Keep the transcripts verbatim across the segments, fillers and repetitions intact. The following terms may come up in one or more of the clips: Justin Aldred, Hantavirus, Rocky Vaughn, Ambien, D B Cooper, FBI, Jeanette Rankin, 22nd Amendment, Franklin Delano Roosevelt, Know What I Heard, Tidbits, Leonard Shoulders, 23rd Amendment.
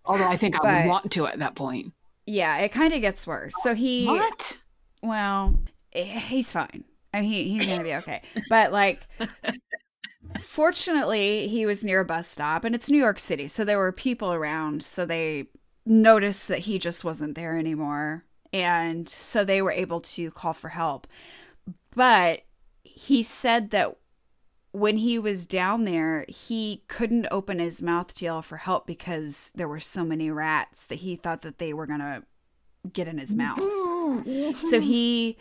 although I think but, I would want to at that point. Yeah, it kind of gets worse. So he, what? Well, he's fine. I mean, he, he's going to be okay. But like, fortunately, he was near a bus stop, and it's New York City. So there were people around. So they noticed that he just wasn't there anymore. And so they were able to call for help. But he said that when he was down there, he couldn't open his mouth to yell for help because there were so many rats that he thought that they were going to get in his mouth. So he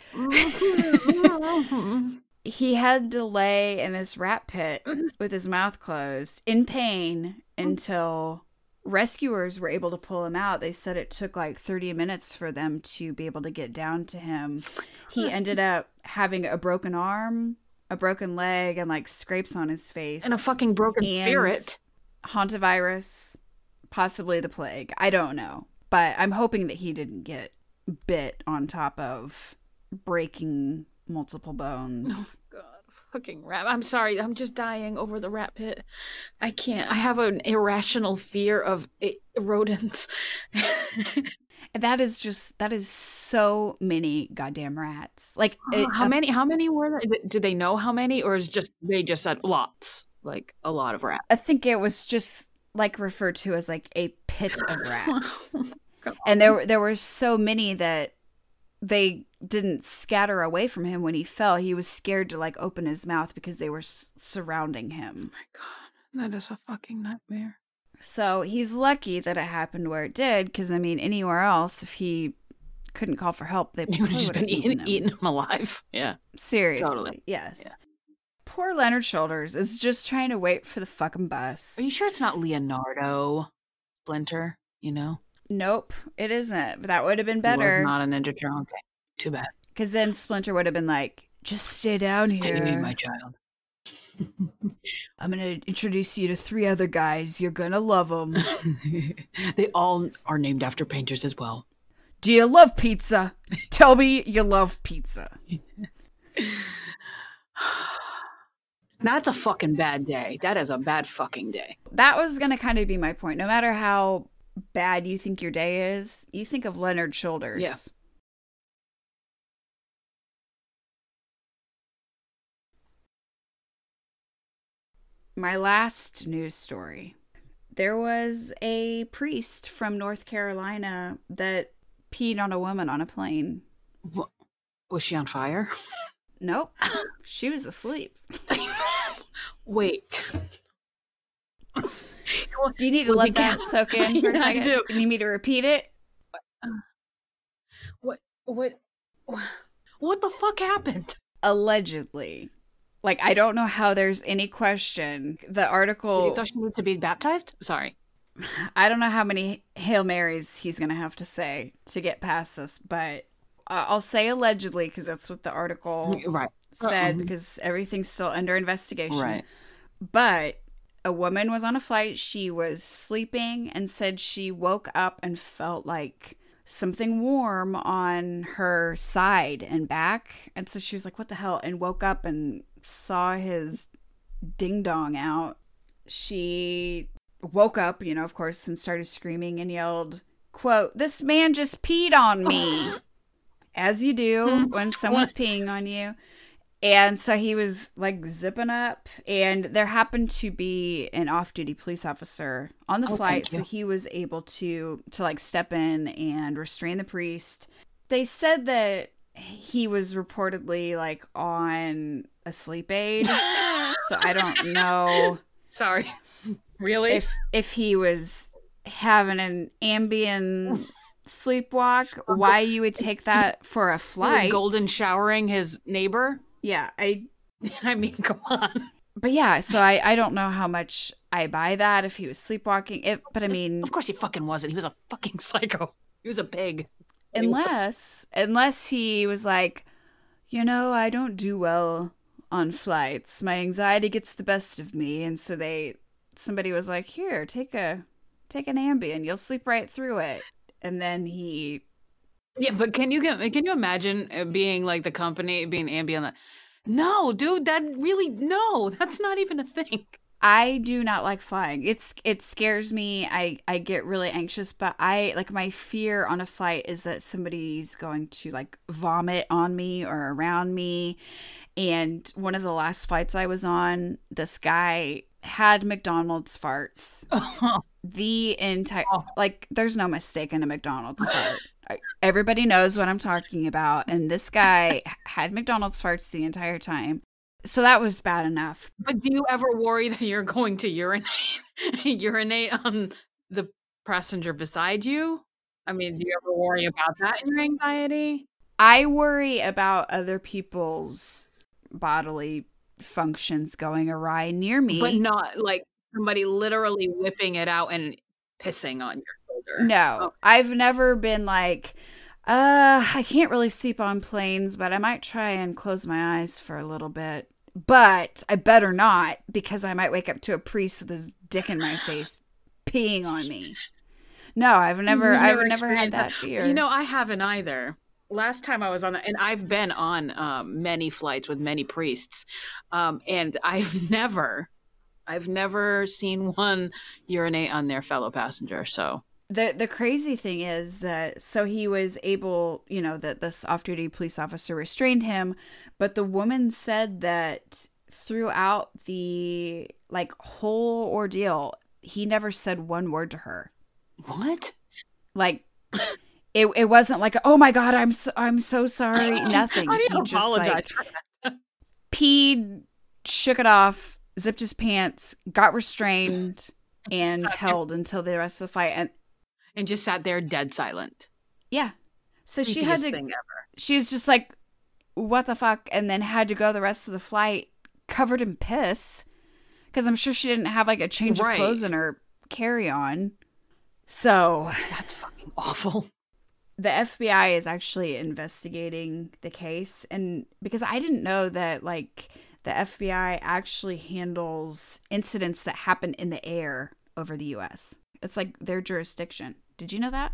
he had to lay in this rat pit with his mouth closed in pain until rescuers were able to pull him out. They said it took like thirty minutes for them to be able to get down to him. He ended up having a broken arm, a broken leg, and like scrapes on his face. And a fucking broken spirit. Hantavirus, possibly the plague. I don't know. But I'm hoping that he didn't get bit on top of breaking multiple bones. Oh, God. Fucking rat. I'm sorry. I'm just dying over the rat pit. I can't. I have an irrational fear of it- rodents. That is just, that is so many goddamn rats. Like it, how a- many, how many were there? Do they know how many, or is just, they just said lots, like a lot of rats? I think it was just like referred to as like a pit of rats. And there there were so many that they didn't scatter away from him when he fell. He was scared to like open his mouth because they were s- surrounding him. Oh my God, that is a fucking nightmare. So he's lucky that it happened where it did, because I mean, anywhere else, if he couldn't call for help, they would have just been eaten, eaten, him. eaten him alive. Yeah, seriously, totally. Yes. Yeah. Poor Leonard Shoulders is just trying to wait for the fucking bus. Are you sure it's not Leonardo Splinter? You know. Nope, it isn't. But that would have been better. Not a Ninja Turtle. Okay, too bad. Because then Splinter would have been like, "Just stay down stay here, here, my child. I'm gonna introduce you to three other guys. You're gonna love them. They all are named after painters as well. Do you love pizza? Tell me you love pizza." That's a fucking bad day. That is a bad fucking day. That was gonna kind of be my point. No matter how bad you think your day is, you think of Leonard Shoulders. Yeah. My last news story. There was a priest from North Carolina that peed on a woman on a plane. What? Was she on fire? Nope. She was asleep. Wait. Do you need to let that soak in for a second? I do. You need me to repeat it? What, what, what the fuck happened? Allegedly. Like, I don't know how there's any question. The article... Did he thought she needed to be baptized? Sorry. I don't know how many Hail Marys he's going to have to say to get past this, but uh, I'll say allegedly because that's what the article right. said uh-uh. because everything's still under investigation. Right. But... a woman was on a flight. She was sleeping and said she woke up and felt like something warm on her side and back. And so she was like, what the hell? And woke up and saw his ding dong out. She woke up, you know, of course, and started screaming and yelled, quote, "This man just peed on me." As you do when someone's peeing on you. And so he was like zipping up, and there happened to be an off-duty police officer on the oh, flight. So he was able to, to like step in and restrain the priest. They said that he was reportedly like on a sleep aid. So I don't know. Sorry. Really? If, if he was having an Ambien sleepwalk, why you would take that for a flight. Golden showering his neighbor. Yeah, I I mean, come on. But yeah, so I, I don't know how much I buy that, if he was sleepwalking. It, but I mean... Of course he fucking wasn't. He was a fucking psycho. He was a pig. Unless, he unless he was like, you know, I don't do well on flights. My anxiety gets the best of me. And so they, somebody was like, here, take a, take an Ambien. You'll sleep right through it. And then he... Yeah, but can you get, can you imagine being like the company, being Ambien? No, dude, that really, no, that's not even a thing. I do not like flying. It's it scares me. I, I get really anxious, but I, like, my fear on a flight is that somebody's going to, like, vomit on me or around me. And one of the last flights I was on, this guy had McDonald's farts. Oh. The entire, oh. like, there's no mistaking a McDonald's fart. Everybody knows what I'm talking about. And this guy had McDonald's farts the entire time. So that was bad enough. But do you ever worry that you're going to urinate urinate on the passenger beside you? I mean, do you ever worry about that in your anxiety? I worry about other people's bodily functions going awry near me. But not like somebody literally whipping it out and pissing on your shoulder. No, oh. I've never been like... Uh, I can't really sleep on planes, but I might try and close my eyes for a little bit. But I better not, because I might wake up to a priest with his dick in my face peeing on me. No, I've never, never I've never had that fear. You know, I haven't either. Last time I was on, and I've been on um, many flights with many priests, um, and I've never, I've never seen one urinate on their fellow passenger, so... The the crazy thing is that, so he was able, you know, that this off-duty police officer restrained him, but the woman said that throughout the, like, whole ordeal, he never said one word to her. What? Like, it it wasn't like, oh my God, I'm so, I'm so sorry, nothing. I didn't apologize. Just, like, peed, shook it off, zipped his pants, got restrained, and sorry. held until the rest of the flight. And And just sat there dead silent. Yeah. So she had to, thing ever. She was just like, what the fuck? And then had to go the rest of the flight covered in piss. Because I'm sure she didn't have like a change right. of clothes in her carry-on. So. That's fucking awful. The F B I is actually investigating the case. And because I didn't know that like the F B I actually handles incidents that happen in the air over the U S. It's like their jurisdiction. Did you know that?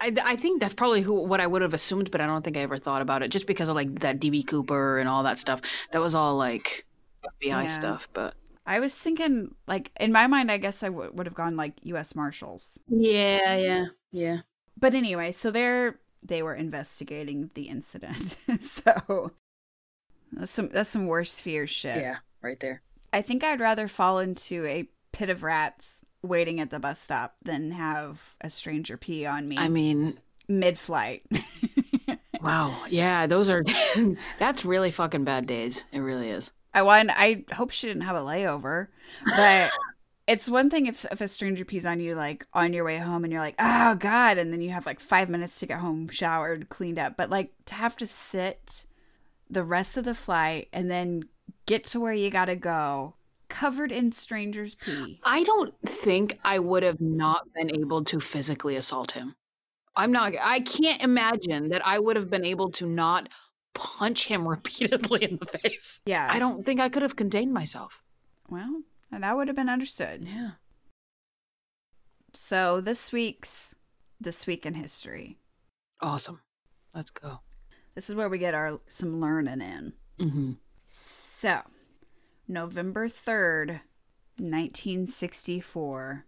I, I think that's probably who what I would have assumed, but I don't think I ever thought about it just because of like that D B Cooper and all that stuff. That was all like F B I yeah. stuff. But I was thinking like in my mind, I guess I w- would have gone like U S Marshals. Yeah, yeah, yeah. But anyway, so they're they were investigating the incident. So that's some that's some worse fear shit. Yeah, right there. I think I'd rather fall into a pit of rats waiting at the bus stop than have a stranger pee on me. I mean, mid-flight. Wow. Yeah, those are that's really fucking bad days. It really is. I want I hope she didn't have a layover, but it's one thing if if a stranger pees on you like on your way home and you're like, oh God, and then you have like five minutes to get home, showered, cleaned up, but like to have to sit the rest of the flight and then get to where you gotta go covered in strangers' pee. I don't think I would have not been able to physically assault him. I'm not, I can't imagine that I would have been able to not punch him repeatedly in the face. Yeah. I don't think I could have contained myself. Well, and that would have been understood. Yeah. So this week's This Week in History. Awesome. Let's go. This is where we get our some learning in. Mm-hmm. So November third, nineteen sixty-four,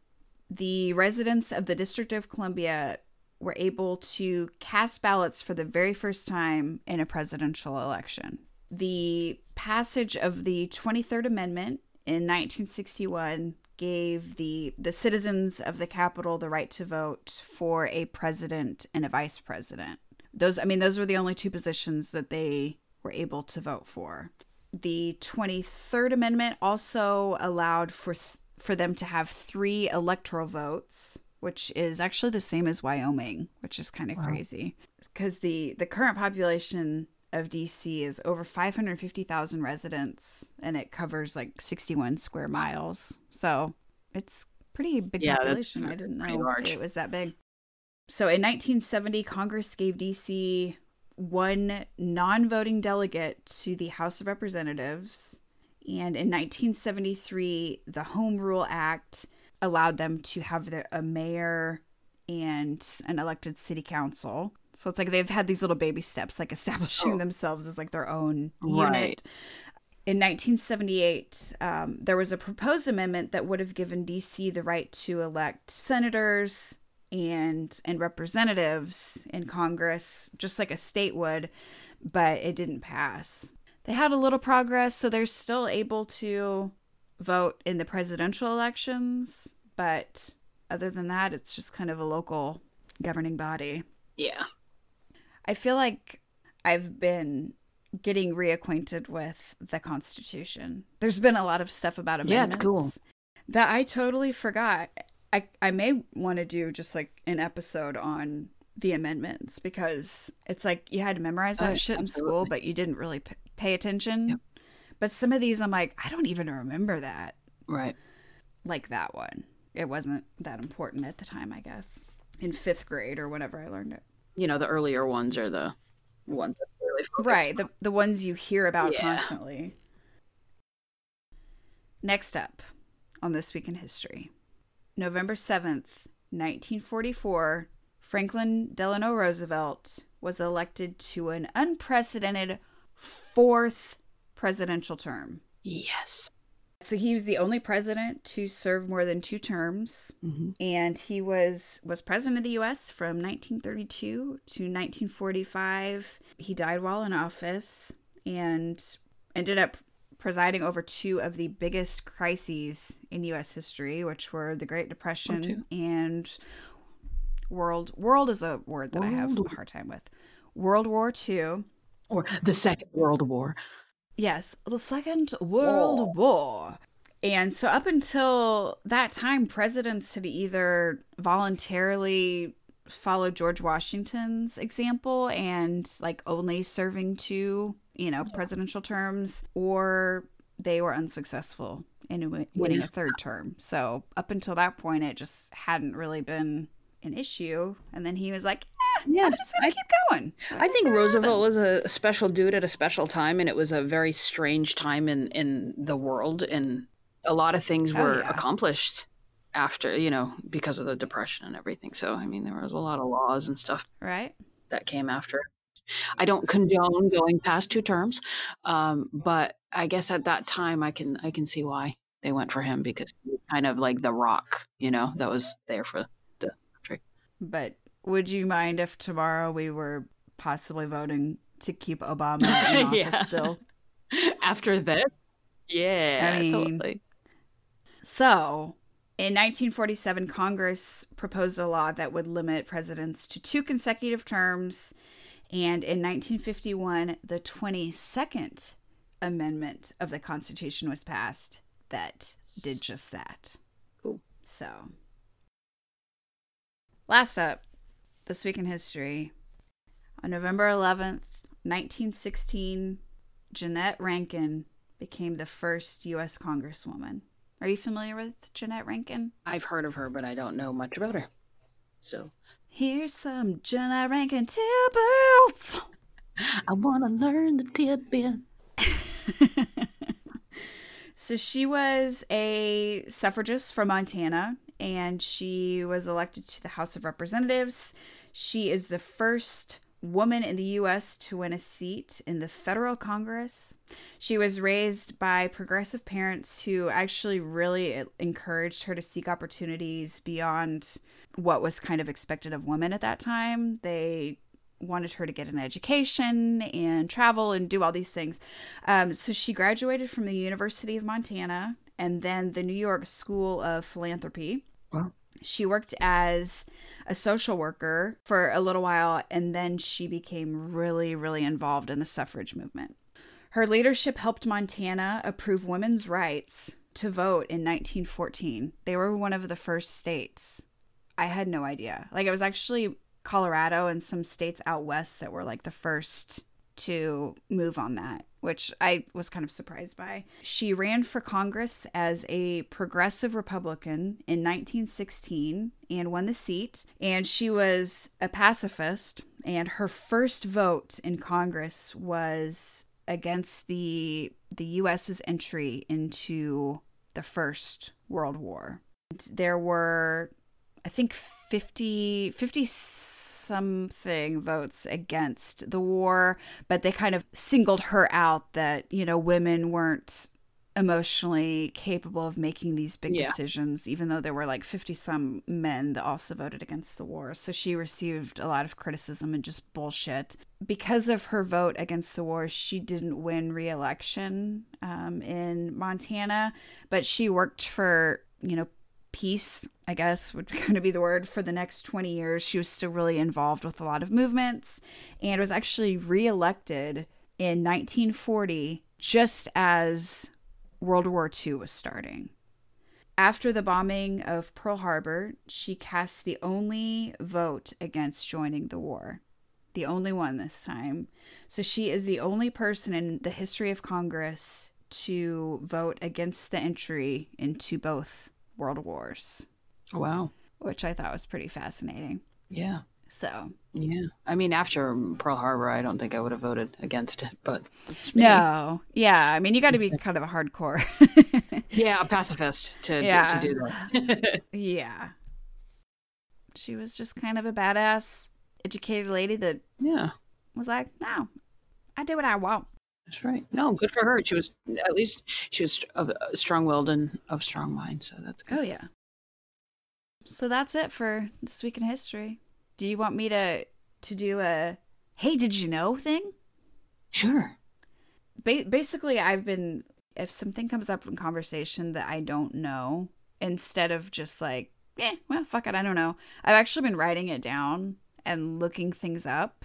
the residents of the District of Columbia were able to cast ballots for the very first time in a presidential election. The passage of the twenty-third Amendment in nineteen sixty-one gave the, the citizens of the Capitol the right to vote for a president and a vice president. Those, I mean, those were the only two positions that they were able to vote for. The twenty-third Amendment also allowed for th- for them to have three electoral votes, which is actually the same as Wyoming, which is kind of wow. crazy. Because the, the current population of D C is over five hundred fifty thousand residents, and it covers like sixty-one square miles. So it's pretty big yeah, population. That's, I didn't know large. It was that big. So in nineteen seventy, Congress gave D C one non-voting delegate to the House of Representatives. And in nineteen seventy-three, the Home Rule Act allowed them to have the, a mayor and an elected city council. So it's like they've had these little baby steps, like establishing oh. themselves as like their own right. unit. In nineteen seventy-eight, um, there was a proposed amendment that would have given D C the right to elect senators and and representatives in Congress, just like a state would, but it didn't pass. They had a little progress, so they're still able to vote in the presidential elections. But other than that, it's just kind of a local governing body. Yeah. I feel like I've been getting reacquainted with the Constitution. There's been a lot of stuff about amendments. Yeah, it's cool. That I totally forgot. I, I may want to do just like an episode on the amendments, because it's like you had to memorize that oh, shit absolutely. in school, but you didn't really p- pay attention. Yep. But some of these I'm like, I don't even remember that. Right. Like that one. It wasn't that important at the time, I guess. In fifth grade or whenever I learned it. You know, the earlier ones are the ones that really focus Right, on. the the ones you hear about yeah. constantly. Next up on This Week in History. November seventh, nineteen forty-four, Franklin Delano Roosevelt was elected to an unprecedented fourth presidential term. Yes. So he was the only president to serve more than two terms. Mm-hmm. And he was, was president of the U S from nineteen thirty-two to nineteen forty-five. He died while in office and ended up presiding over two of the biggest crises in U S history, which were the Great Depression and World World is a word that World. I have a hard time with. World War Two. Or the Second World War. Yes, the Second World oh. War. And so up until that time, presidents had either voluntarily followed George Washington's example and like only serving two, you know, yeah. presidential terms, or they were unsuccessful in w- winning yeah. a third term. So up until that point, it just hadn't really been an issue. And then he was like, eh, yeah, I'm just gonna I, keep going. What I think Roosevelt was a special dude at a special time, and it was a very strange time in in the world, and a lot of things were oh, yeah. accomplished after, you know, because of the Depression and everything. So I mean, there was a lot of laws and stuff right that came after. I don't condone going past two terms, um but I guess at that time I can I can see why they went for him, because he was kind of like the rock, you know, that was there for. But would you mind if tomorrow we were possibly voting to keep Obama in office yeah. still? After this? Yeah, I mean, totally. So, in nineteen forty-seven, Congress proposed a law that would limit presidents to two consecutive terms. And in nineteen fifty-one, the twenty-second Amendment of the Constitution was passed that did just that. Cool. So... Last up, This Week in History. On November eleventh, nineteen sixteen, Jeanette Rankin became the first U S Congresswoman. Are you familiar with Jeanette Rankin? I've heard of her, but I don't know much about her. So, here's some Jeanette Rankin tidbits. I want to learn the tidbit. So she was a suffragist from Montana, and she was elected to the House of Representatives. She is the first woman in the U S to win a seat in the federal Congress. She was raised by progressive parents who actually really encouraged her to seek opportunities beyond what was kind of expected of women at that time. They wanted her to get an education and travel and do all these things. Um, so she graduated from the University of Montana and then the New York School of Philanthropy. Wow. She worked as a social worker for a little while, and then she became really, really involved in the suffrage movement. Her leadership helped Montana approve women's rights to vote in nineteen fourteen. They were one of the first states. I had no idea. Like, it was actually Colorado and some states out west that were like the first to move on that, which I was kind of surprised by. She ran for Congress as a progressive Republican in nineteen sixteen and won the seat. And she was a pacifist. And her first vote in Congress was against the the U S's entry into the First World War. And there were, I think, fifty, fifty something votes against the war, but they kind of singled her out that, you know, women weren't emotionally capable of making these big yeah. decisions, even though there were like fifty some men that also voted against the war. So she received a lot of criticism and just bullshit. Because of her vote against the war, she didn't win re-election um, in Montana, but she worked for, you know, peace, I guess would kind of be the word, for the next twenty years. She was still really involved with a lot of movements and was actually reelected in nineteen forty, just as World War Two was starting. After the bombing of Pearl Harbor, she cast the only vote against joining the war. The only one this time. So she is the only person in the history of Congress to vote against the entry into both world wars. Wow. Which I thought was pretty fascinating. Yeah. So. Yeah. I mean, after Pearl Harbor, I don't think I would have voted against it, but. No. Yeah. I mean, you got to be kind of a hardcore. yeah. A pacifist to, yeah. to, to do that. yeah. She was just kind of a badass, educated lady that yeah. was like, no, I do what I want. That's right. No, good for her. She was, at least she was strong-willed and of strong mind. So that's good. Oh, yeah. So that's it for This Week in History. Do you want me to, to do a, hey, did you know thing? Sure. Ba- basically, I've been, if something comes up in conversation that I don't know, instead of just like, eh, well, fuck it, I don't know. I've actually been writing it down and looking things up.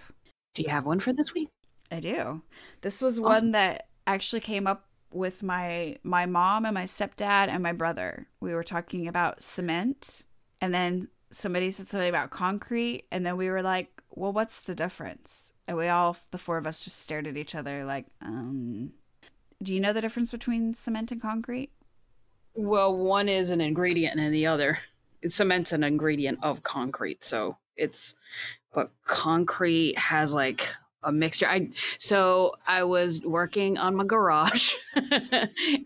Do you have one for this week? I do. This was awesome. One that actually came up with my my mom and my stepdad and my brother. We were talking about cement, and then somebody said something about concrete, and then we were like, well, what's the difference? And we all, the four of us, just stared at each other like, um, do you know the difference between cement and concrete? Well, one is an ingredient and the other. Cement's an ingredient of concrete, so it's, but concrete has like a mixture. I so I was working on my garage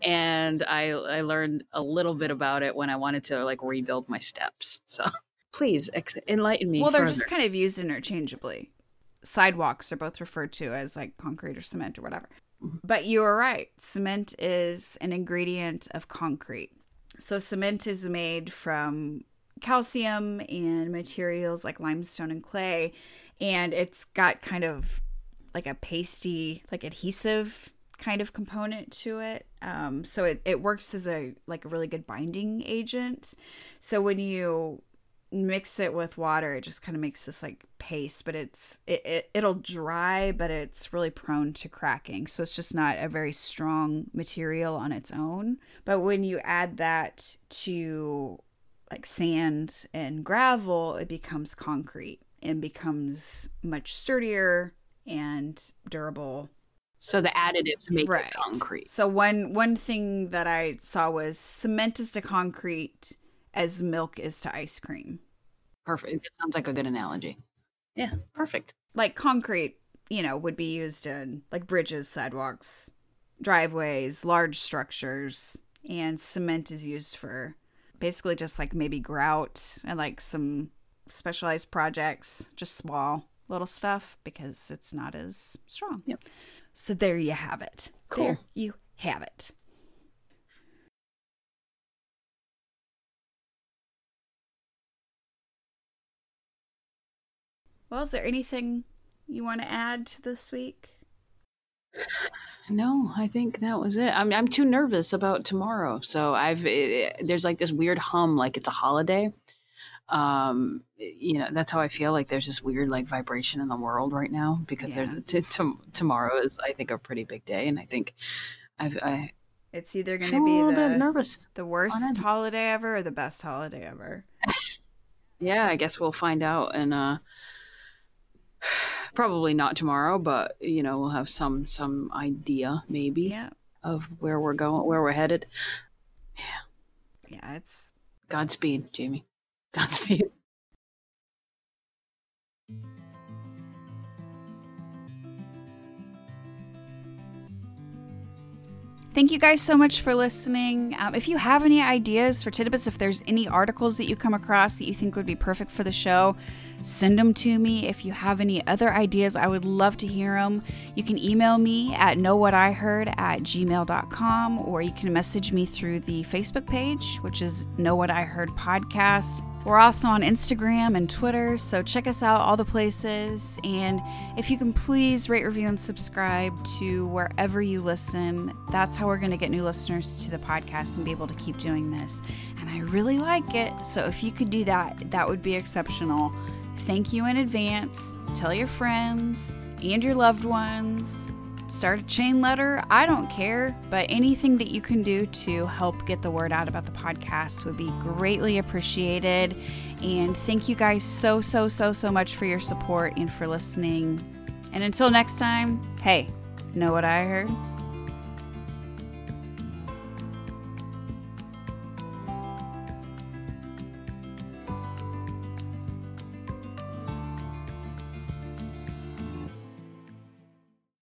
and I I learned a little bit about it when I wanted to like rebuild my steps. So please ex- enlighten me. Well, they're further. Just kind of used interchangeably. Sidewalks are both referred to as like concrete or cement or whatever. Mm-hmm. But you are right. Cement is an ingredient of concrete. So cement is made from calcium and materials like limestone and clay, and it's got kind of like a pasty, like adhesive kind of component to it. Um, so it, it works as a like a really good binding agent. So when you mix it with water, it just kind of makes this like paste, but it's it, it it'll dry, but it's really prone to cracking. So it's just not a very strong material on its own. But when you add that to like sand and gravel, it becomes concrete and becomes much sturdier and durable. So the additives make right. it concrete. So one one thing that I saw was cement is to concrete as milk is to ice cream. Perfect. It sounds like a good analogy. Yeah, perfect. Like concrete, you know, would be used in like bridges, sidewalks, driveways, large structures, and cement is used for basically just like maybe grout and like some specialized projects, just small little stuff because it's not as strong. Yep. So there you have it. Cool. There you have it. Well, is there anything you want to add to this week? No, I think that was it. I'm I'm too nervous about tomorrow. So I've it, it, there's like this weird hum, like it's a holiday. Um, you know, that's how I feel. Like there's this weird like vibration in the world right now because yeah. there's t- t- tomorrow is I think a pretty big day, and I think I've I. It's either going to be a little bit nervous, the worst holiday ever, or the best holiday ever. yeah, I guess we'll find out, and uh, Probably not tomorrow, but, you know, we'll have some some idea maybe yeah. of where we're going, where we're headed. Yeah. Yeah, it's... Godspeed, Jamie. Godspeed. Thank you guys so much for listening. Um, if you have any ideas for Tidbits, if there's any articles that you come across that you think would be perfect for the show, send them to me. If you have any other ideas, I would love to hear them. You can email me at know what I heard at gmail dot com, or you can message me through the Facebook page, which is Know What I Heard Podcast. We're also on Instagram and Twitter, so check us out all the places. And if you can please rate, review, and subscribe to wherever you listen. That's how we're going to get new listeners to the podcast and be able to keep doing this. And I really like it. So if you could do that, that would be exceptional. Thank you in advance. Tell your friends and your loved ones. Start a chain letter. I don't care, but anything that you can do to help get the word out about the podcast would be greatly appreciated. And thank you guys so, so, so, so much for your support and for listening. And until next time, hey, know what I heard?